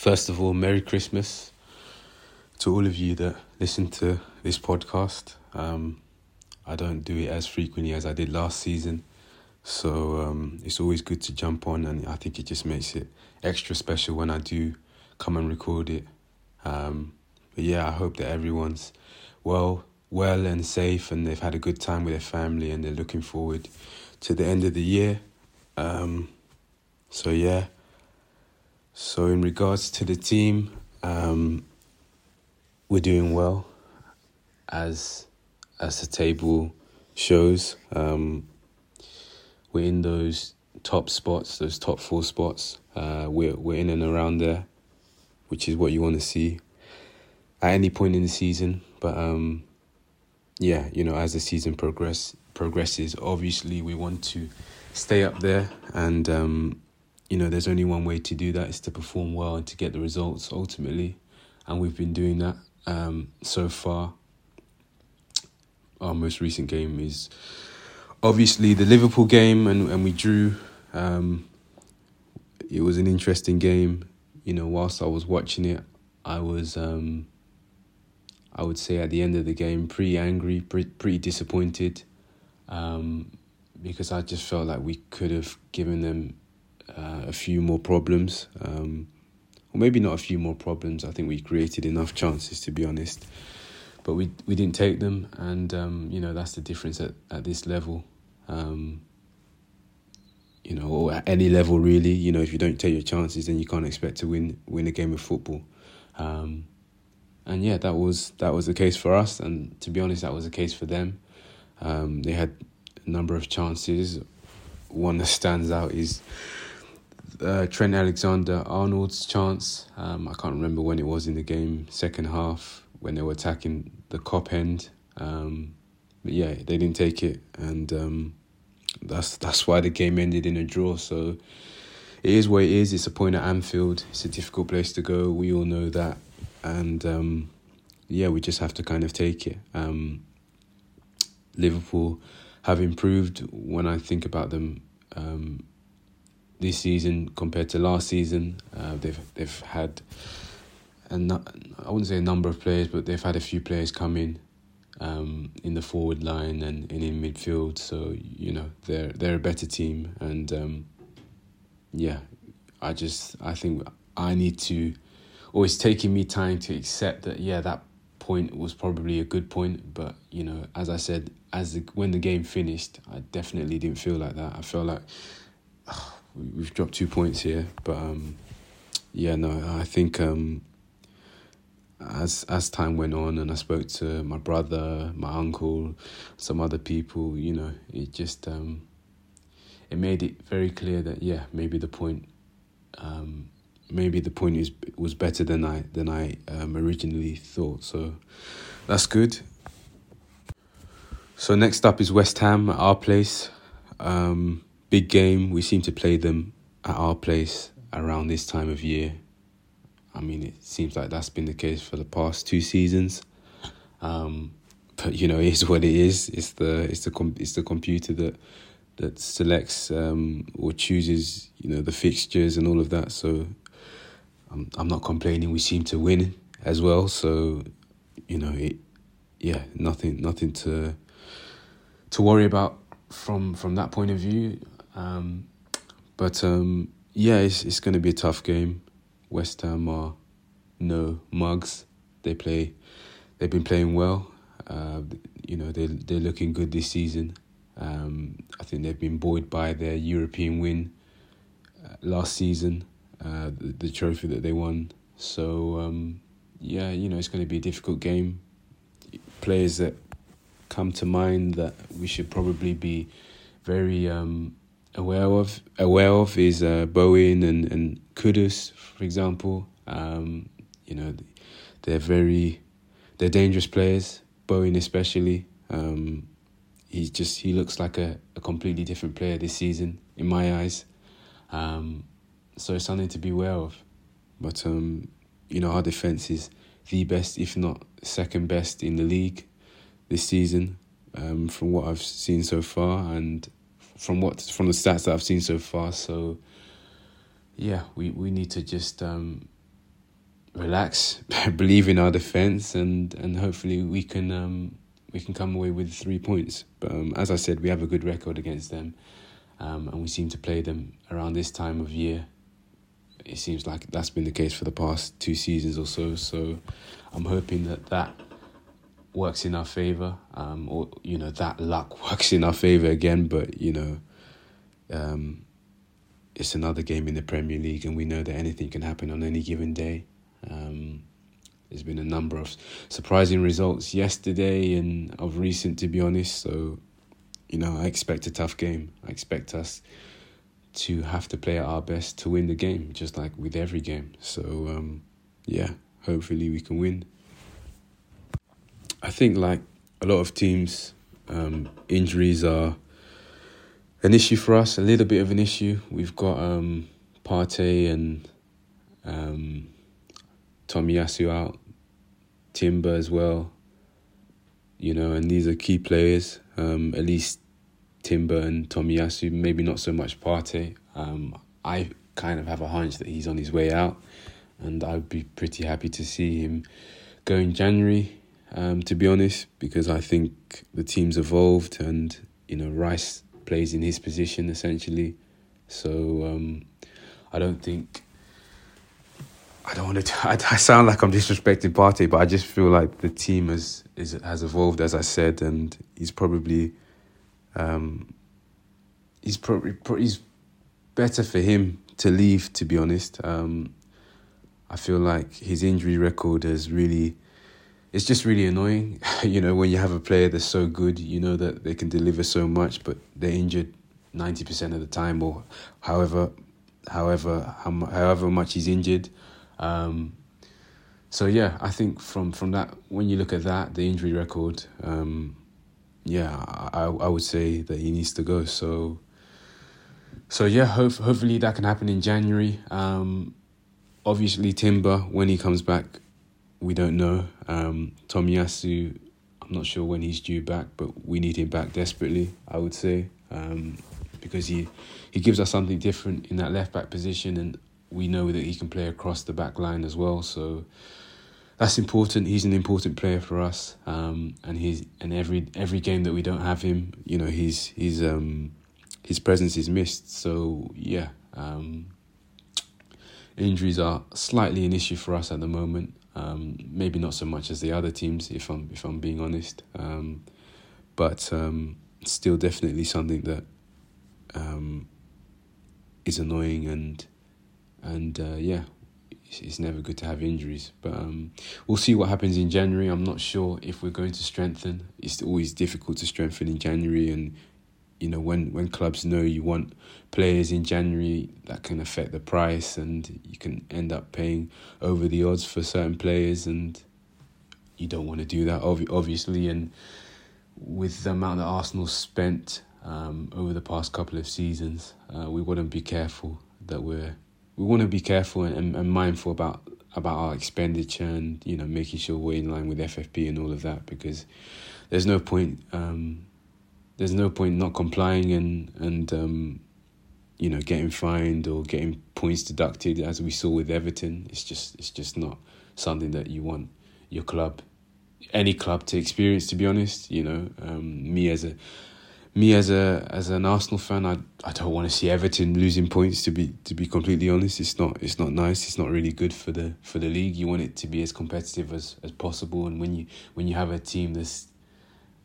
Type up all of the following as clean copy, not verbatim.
First of all, Merry Christmas to all of you that listen to this podcast. I don't do it as frequently as I did last season, so it's always good to jump on, and I think it just makes it extra special when I do come and record it. But yeah, I hope that everyone's well and safe, and they've had a good time with their family, and they're looking forward to the end of the year. So in regards to the team, we're doing well, as the table shows. We're in those top spots, those top four spots. We're in and around there, which is what you want to see at any point in the season. But as the season progresses, obviously we want to stay up there, and there's only one way to do that, is to perform well and to get the results ultimately, and we've been doing that so far. Our most recent game is obviously the Liverpool game, and we drew. It was an interesting game. Whilst I was watching it, I was, I would say at the end of the game, pretty angry, pretty disappointed, because I just felt like we could have given them a few more problems. Or maybe not a few more problems. I think we created enough chances, to be honest. But we didn't take them, and that's the difference at this level. Or at any level really. If you don't take your chances, then you can't expect to win a game of football. That was the case for us, and to be honest, that was the case for them. They had a number of chances. One that stands out is Trent Alexander-Arnold's chance. I can't remember when it was in the game, second half, when they were attacking the cop end. They didn't take it, and that's why the game ended in a draw. So it is what it is. It's a point at Anfield. It's a difficult place to go. We all know that. And we just have to kind of take it. Liverpool have improved when I think about them this season compared to last season. They've had, and I wouldn't say a number of players, but they've had a few players come in the forward line and in midfield. So they're a better team, and I think I need to. Or it's taking me time to accept that. Yeah, that point was probably a good point, but as I said, when the game finished, I definitely didn't feel like that. I felt like we've dropped 2 points here, but I think. As time went on, and I spoke to my brother, my uncle, some other people, it just it made it very clear that maybe the point was better than I originally thought. So that's good. So next up is West Ham at our place. Big game. We seem to play them at our place around this time of year. It seems like that's been the case for the past two seasons, but it is what it is. It's the computer that selects or chooses the fixtures and all of that. So I'm not complaining. We seem to win as well. So nothing to worry about from that point of view. It's going to be a tough game. West Ham are no mugs. They've been playing well. They're looking good this season. I think they've been buoyed by their European win last season, the trophy that they won. So it's going to be a difficult game. Players that come to mind that we should probably be very aware of is Bowen and Kudus, for example. They're dangerous players. Bowen especially. He looks like a completely different player this season in my eyes. So it's something to be aware of. But our defense is the best, if not second best, in the league this season, from what I've seen so far, and from the stats that I've seen so far. So we need to just relax, believe in our defence, and hopefully we can come away with 3 points. But as I said, we have a good record against them, and we seem to play them around this time of year. It seems like that's been the case for the past 2 seasons or so. So I'm hoping that works in our favour, or that luck works in our favour again. But it's another game in the Premier League, and we know that anything can happen on any given day. There's been a number of surprising results yesterday and of recent, to be honest. So, I expect a tough game. I expect us to have to play at our best to win the game, just like with every game. So, hopefully we can win. I think, like a lot of teams, injuries are an issue for us, a little bit of an issue. We've got Partey and Tomiyasu out, Timber as well, and these are key players, at least Timber and Tomiyasu, maybe not so much Partey. I kind of have a hunch that he's on his way out, and I'd be pretty happy to see him go in January. To be honest, because I think the team's evolved and, Rice plays in his position essentially. So I sound like I'm disrespecting Partey, but I just feel like the team has evolved, as I said, and he's better for him to leave, to be honest. I feel like his injury record it's just really annoying, when you have a player that's so good, that they can deliver so much, but they're injured 90% of the time, or however much he's injured. I think from that, when you look at that, the injury record, I would say that he needs to go. Hopefully that can happen in January. Obviously Timber, when he comes back, we don't know. Tomiyasu, I'm not sure when he's due back, but we need him back desperately, I would say, because he gives us something different in that left-back position, and we know that he can play across the back line as well. So that's important. He's an important player for us, and every game that we don't have him, his presence is missed. So, injuries are slightly an issue for us at the moment. Maybe not so much as the other teams, if I'm being honest, but still definitely something that is annoying, and it's never good to have injuries. But we'll see what happens in January. I'm not sure if we're going to strengthen. It's always difficult to strengthen in January, and when clubs know you want players in January, that can affect the price, and you can end up paying over the odds for certain players, and you don't want to do that, obviously. And with the amount that Arsenal spent over the past couple of seasons, we want to be careful and mindful about our expenditure, and making sure we're in line with FFP and all of that, because there's no point. There's no point not complying and getting fined or getting points deducted, as we saw with Everton. It's just not something that you want your club, any club, to experience, to be honest. Me as an Arsenal fan, I don't want to see Everton losing points, to be completely honest. It's not nice. It's not really good for the league. You want it to be as competitive as possible, and when you have a team that's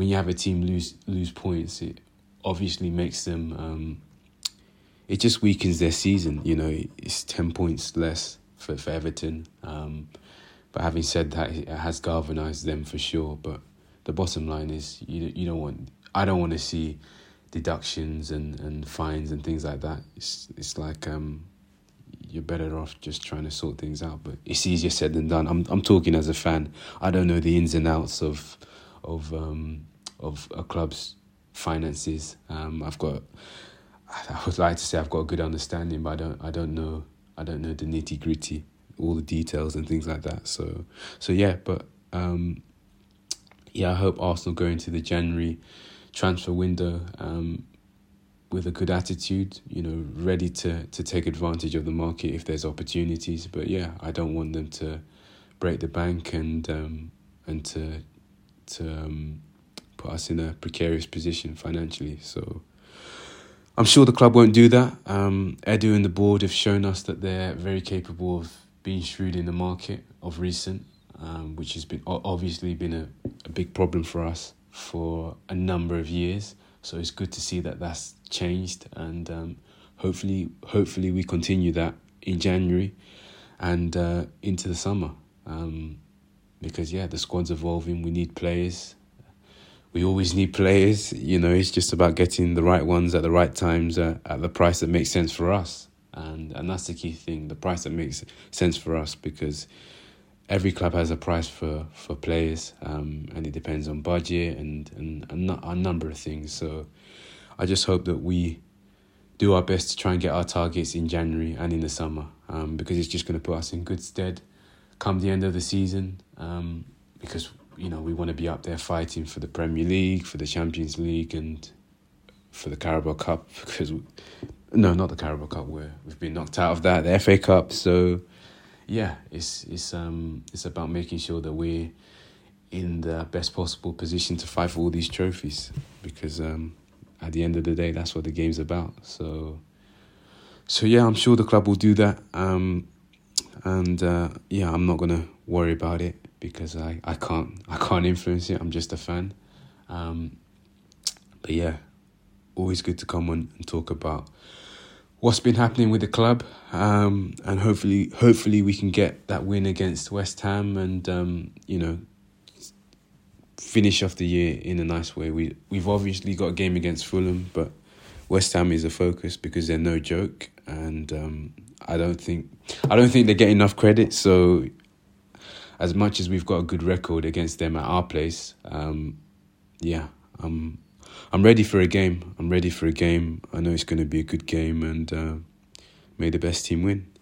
lose points, it obviously makes them. It just weakens their season. It's 10 points less for Everton. But having said that, it has galvanised them for sure. But the bottom line is, I don't want to see deductions and fines and things like that. It's like you're better off just trying to sort things out. But it's easier said than done. I'm talking as a fan. I don't know the ins and outs of a club's finances. I would like to say I've got a good understanding, but I don't know the nitty gritty, all the details and things like that. I hope Arsenal go into the January transfer window with a good attitude, you know, ready to take advantage of the market if there's opportunities. But yeah, I don't want them to break the bank and to put us in a precarious position financially. So I'm sure the club won't do that. Edu and the board have shown us that they're very capable of being shrewd in the market of recent, which has been obviously been a big problem for us for a number of years. So it's good to see that that's changed, and hopefully we continue that in January and into the summer, because yeah, the squad's evolving. We need players. We always need players. You know, it's just about getting the right ones at the right times at the price that makes sense for us, and that's the key thing: the price that makes sense for us, because every club has a price for players, and it depends on budget and a number of things. So I just hope that we do our best to try and get our targets in January and in the summer, because it's just going to put us in good stead come the end of the season, because, you know, we want to be up there fighting for the Premier League, for the Champions League, and for the Carabao Cup, because... No, not the Carabao Cup, we've been knocked out of that, the FA Cup, so... Yeah, it's about making sure that we're in the best possible position to fight for all these trophies, because at the end of the day, that's what the game's about. So yeah, I'm sure the club will do that, and I'm not gonna worry about it, because I can't influence it. I'm just a fan, but yeah, always good to come on and talk about what's been happening with the club, and hopefully we can get that win against West Ham and finish off the year in a nice way. We've obviously got a game against Fulham, but West Ham is a focus because they're no joke, and I don't think they get enough credit. So as much as we've got a good record against them at our place, I'm ready for a game. I know it's going to be a good game, and may the best team win.